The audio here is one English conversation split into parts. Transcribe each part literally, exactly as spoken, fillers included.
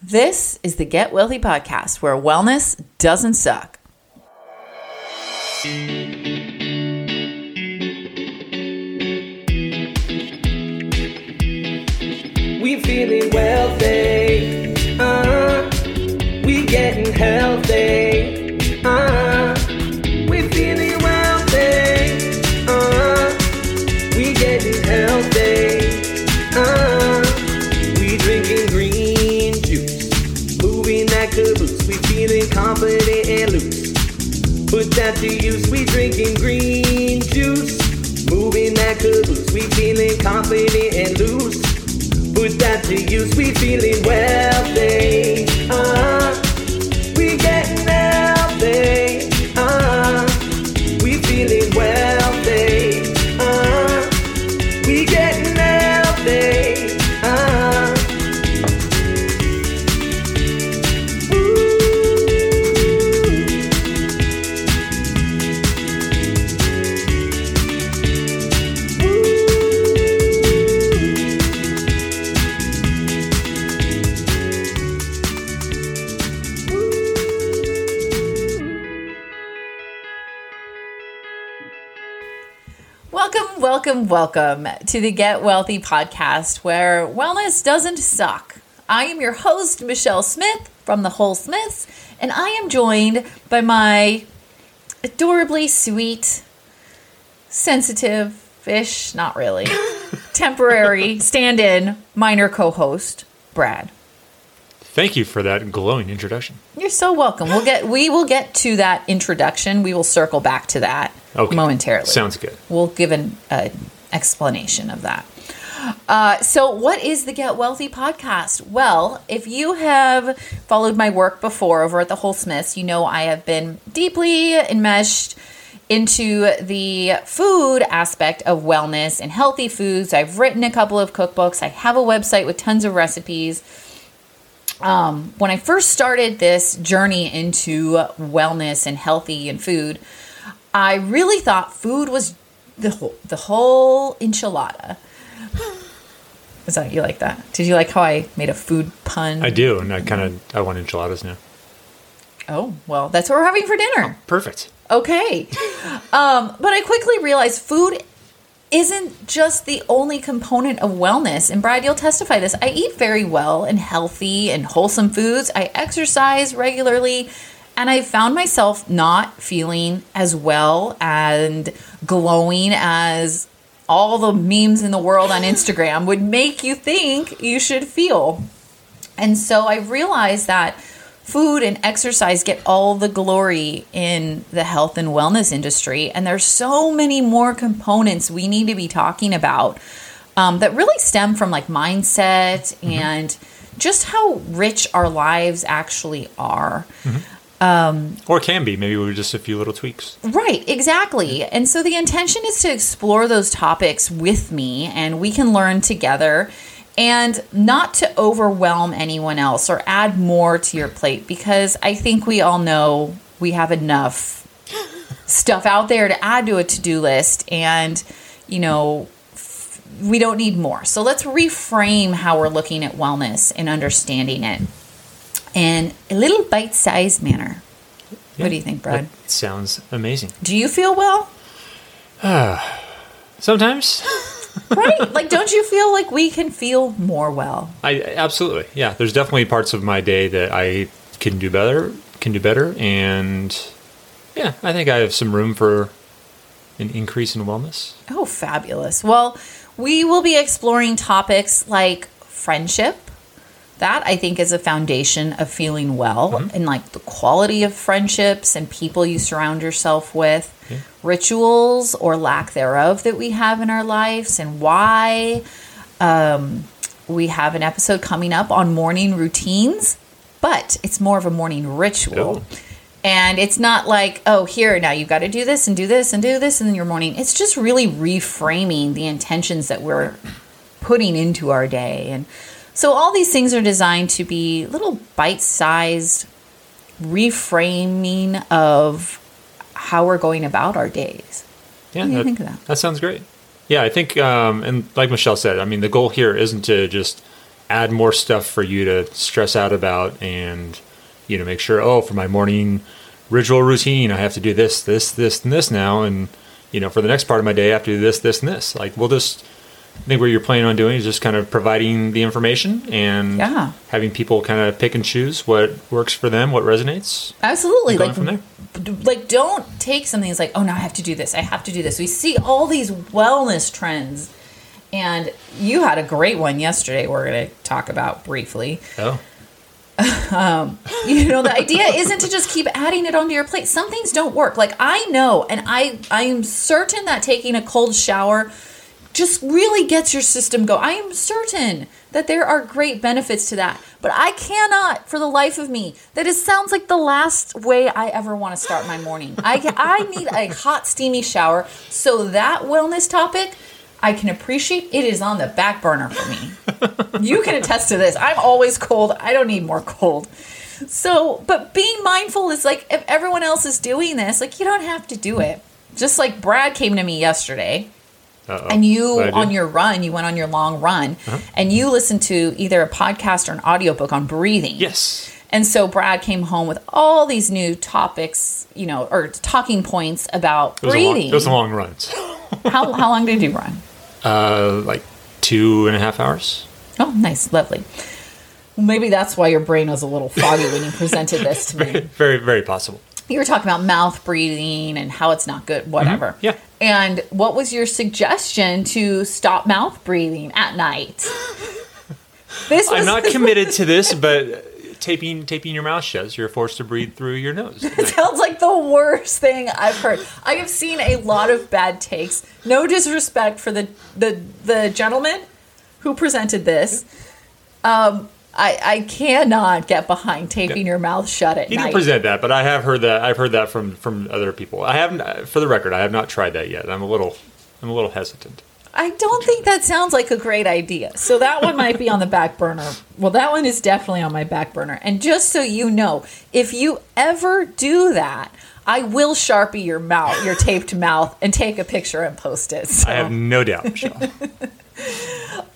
This is the Get Wealthy Podcast, where wellness doesn't suck. We feeling wealthy, uh, we getting healthy, uh, we feeling wealthy, uh, we getting healthy, uh, we drinking green. Caboose. We feeling confident and loose. Put that to use. We drinking green juice. Moving that caboose. We feeling confident and loose. Put that to use. We feeling wealthy. Uh, we getting healthy. Uh, we feeling wealthy. Uh, we getting healthy. Uh, Welcome, welcome, welcome to the Get Wealthy Podcast, where wellness doesn't suck. I am your host, Michelle Smith from the Whole Smiths, and I am joined by my adorably sweet, sensitive-ish, not really, temporary stand-in minor co-host, Brad. Thank you for that glowing introduction. You're so welcome. We'll get we will get to that introduction. We will circle back to that okay. momentarily. Sounds good. We'll give an uh, explanation of that. Uh, so what is the Get Wealthy Podcast? Well, if you have followed my work before over at the Whole Smiths, you know I have been deeply enmeshed into the food aspect of wellness and healthy foods. I've written a couple of cookbooks. I have a website with tons of recipes. Um, when I first started this journey into wellness and healthy and food, I really thought food was the whole, the whole enchilada. Is that, you like that? Did you like how I made a food pun? I do. And I kind of, I want enchiladas now. Oh, well, that's what we're having for dinner. Oh, perfect. Okay. um, but I quickly realized food isn't just the only component of wellness. And Brad, you'll testify this. I eat very well and healthy and wholesome foods. I exercise regularly, and I found myself not feeling as well and glowing as all the memes in the world on Instagram would make you think you should feel. And so I realized that food and exercise get all the glory in the health and wellness industry. And there's so many more components we need to be talking about um, that really stem from like mindset mm-hmm. and just how rich our lives actually are. Mm-hmm. Um, or can be. Maybe we're just a few little tweaks. Right, exactly. And so the intention is to explore those topics with me, and we can learn together. And not to overwhelm anyone else or add more to your plate, because I think we all know we have enough stuff out there to add to a to-do list, and, you know, f- we don't need more. So let's reframe how we're looking at wellness and understanding it in a little bite-sized manner. Yeah, what do you think, Brad? That sounds amazing. Do you feel well? Uh, sometimes. Right? Like, don't you feel like we can feel more well? I absolutely. Yeah. There's definitely parts of my day that I can do better, can do better. And yeah, I think I have some room for an increase in wellness. Oh, fabulous. Well, we will be exploring topics like friendship. That, I think, is a foundation of feeling well mm-hmm. and like the quality of friendships and people you surround yourself with, yeah. rituals or lack thereof that we have in our lives and why. Um, we have an episode coming up on morning routines, but it's more of a morning ritual. Oh. And it's not like, oh, here, now you've got to do this and do this and do this in your morning. It's just really reframing the intentions that we're putting into our day. And so all these things are designed to be little bite-sized reframing of how we're going about our days. Yeah, what do you that, think of that? That sounds great. Yeah, I think, um, and like Michelle said, I mean, the goal here isn't to just add more stuff for you to stress out about and, you know, make sure, oh, for my morning ritual routine, I have to do this, this, this, and this now. And, you know, for the next part of my day, I have to do this, this, and this. Like, we'll just, I think what you're planning on doing is just kind of providing the information and yeah. having people kind of pick and choose what works for them, what resonates. Absolutely. Like, from there. Like, don't take something that's like, oh, now I have to do this. I have to do this. We see all these wellness trends. And you had a great one yesterday we're going to talk about briefly. Oh. Um, you know, the idea isn't to just keep adding it onto your plate. Some things don't work. Like, I know, and I, I am certain that taking a cold shower just really gets your system going. I am certain that there are great benefits to that. But I cannot, for the life of me, that it sounds like the last way I ever want to start my morning. I, I need a hot, steamy shower. So that wellness topic, I can appreciate it is on the back burner for me. You can attest to this. I'm always cold. I don't need more cold. So, but being mindful is like, if everyone else is doing this, like, you don't have to do it. Just like Brad came to me yesterday. Uh-oh. And you on your run, you went on your long run uh-huh. and you listened to either a podcast or an audiobook on breathing. Yes. And so Brad came home with all these new topics, you know, or talking points about breathing. It was a long, it was a long run. how, how long did you run? Uh, like two and a half hours. Oh, nice. Lovely. Well, maybe that's why your brain was a little foggy when you presented this to me. Very, very, very possible. You were talking about mouth breathing and how it's not good, whatever. Mm-hmm. Yeah. And what was your suggestion to stop mouth breathing at night? This was I'm not committed to this, but... Taping taping your mouth shut, you're forced to breathe through your nose. That sounds like the worst thing I've heard. I have seen a lot of bad takes. No disrespect for the the, the gentleman who presented this. Um, I I cannot get behind taping yeah. your mouth shut at he night. He didn't present that, but I have heard that. I've heard that from, from other people. I haven't, for the record, I have not tried that yet. I'm a little I'm a little hesitant. I don't think that sounds like a great idea. So that one might be on the back burner. Well, that one is definitely on my back burner. And just so you know, if you ever do that, I will Sharpie your mouth, your taped mouth, and take a picture and post it. So. I have no doubt, Michelle.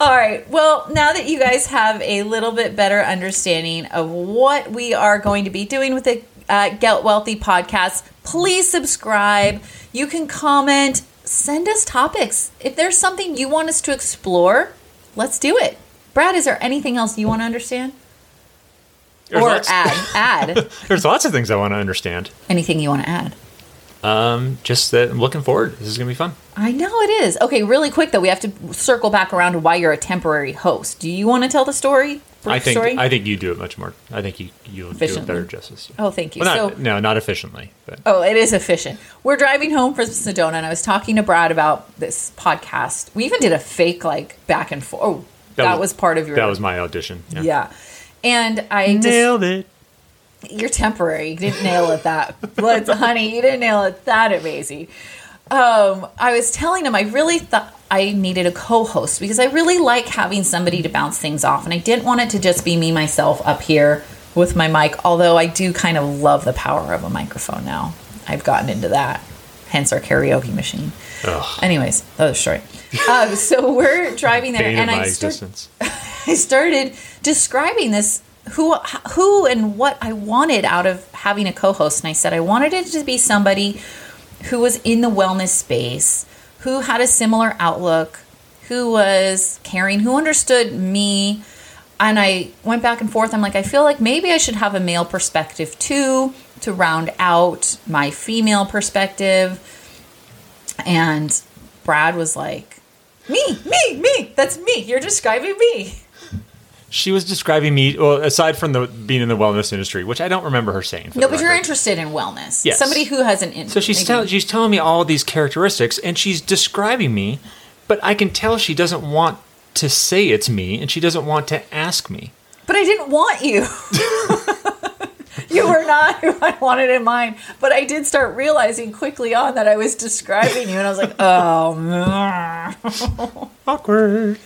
All right. Well, now that you guys have a little bit better understanding of what we are going to be doing with the uh, Get Wealthy podcast, please subscribe. You can comment. Send us topics. If there's something you want us to explore, let's do it. Brad, is there anything else you want to understand? There's or lots. add? Add. There's lots of things I want to understand. Anything you want to add? Um, just that I'm looking forward. This is going to be fun. I know it is. Okay, really quick, though, we have to circle back around to why you're a temporary host. Do you want to tell the story? I think story? I think you do it much more. I think you you'll do it better justice. Yeah. Oh, thank you. Well, not, so, no, not efficiently. But. Oh, it is efficient. We're driving home from Sedona, and I was talking to Brad about this podcast. We even did a fake like back and forth. Oh, that, that was, was part of your. That was my audition. Yeah, yeah. And I nailed just, it. You're temporary. You didn't nail it that, let's, honey. You didn't nail it that amazing. Um, I was telling him I really thought I needed a co-host because I really like having somebody to bounce things off. And I didn't want it to just be me, myself up here with my mic. Although I do kind of love the power of a microphone now. I've gotten into that. Hence our karaoke machine. Ugh. Anyways, that was short. Um, so we're driving there. Bane and of my I, start- I started describing this, who, who and what I wanted out of having a co-host. And I said I wanted it to be somebody who was in the wellness space, who had a similar outlook, who was caring, who understood me. And I went back and forth. I'm like, I feel like maybe I should have a male perspective too, to round out my female perspective. And Brad was like, me, me, me, that's me. You're describing me. She was describing me, well, aside from the being in the wellness industry, which I don't remember her saying. No, but you're interested in wellness. Yes. Somebody who has an interest. So she's, tell, she's telling me all these characteristics, and she's describing me, but I can tell she doesn't want to say it's me, and she doesn't want to ask me. But I didn't want you. You were not who I wanted in mind. But I did start realizing quickly on that I was describing you. And I was like, oh. Awkward.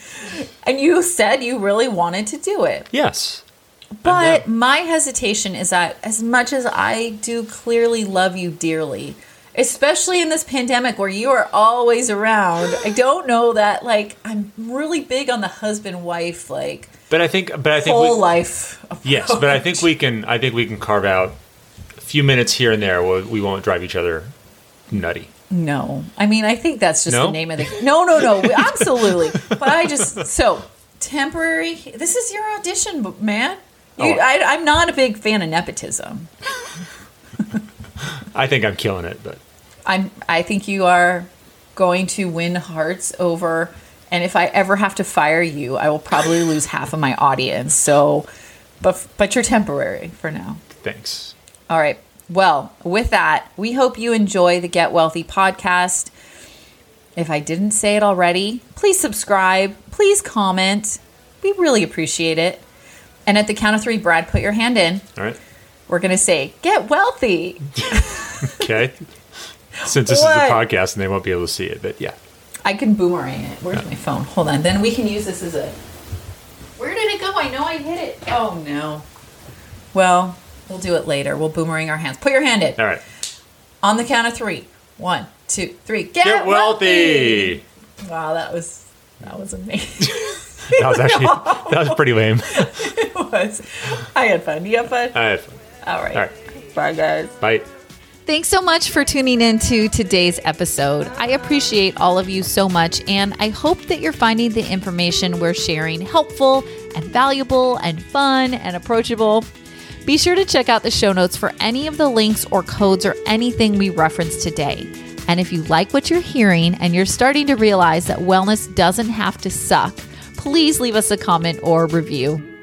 And you said you really wanted to do it. Yes. But my hesitation is that as much as I do clearly love you dearly, especially in this pandemic where you are always around. I don't know that, like, I'm really big on the husband-wife, like, but I think, but I think whole we, life approach. Yes, but I think we can, I think we can carve out a few minutes here and there where we won't drive each other nutty. No. I mean, I think that's just no? the name of the... No, no, no. Absolutely. But I just... So, temporary... This is your audition, man. You, oh. I, I'm not a big fan of nepotism. I think I'm killing it, but... I'm, I think you are going to win hearts over... And if I ever have to fire you, I will probably lose half of my audience. So, but but you're temporary for now. Thanks. All right. Well, with that, we hope you enjoy the Get Wealthy podcast. If I didn't say it already, please subscribe. Please comment. We really appreciate it. And at the count of three, Brad, put your hand in. All right. We're going to say, get wealthy. Okay. Since this what? is a podcast and they won't be able to see it, but yeah. I can boomerang it. Where's my phone? Hold on. Then we can use this as a... Where did it go? I know I hit it. Oh, no. Well... We'll do it later. We'll boomerang our hands. Put your hand in. All right. On the count of three. One, two, three. Get, Get wealthy. wealthy. Wow, that was that was amazing. That was actually no. that was pretty lame. It was. I had fun. You had fun? I had fun. All right. All right. Bye, guys. Bye. Thanks so much for tuning in to today's episode. I appreciate all of you so much, and I hope that you're finding the information we're sharing helpful and valuable and fun and approachable. Be sure to check out the show notes for any of the links or codes or anything we reference today. And if you like what you're hearing and you're starting to realize that wellness doesn't have to suck, please leave us a comment or review.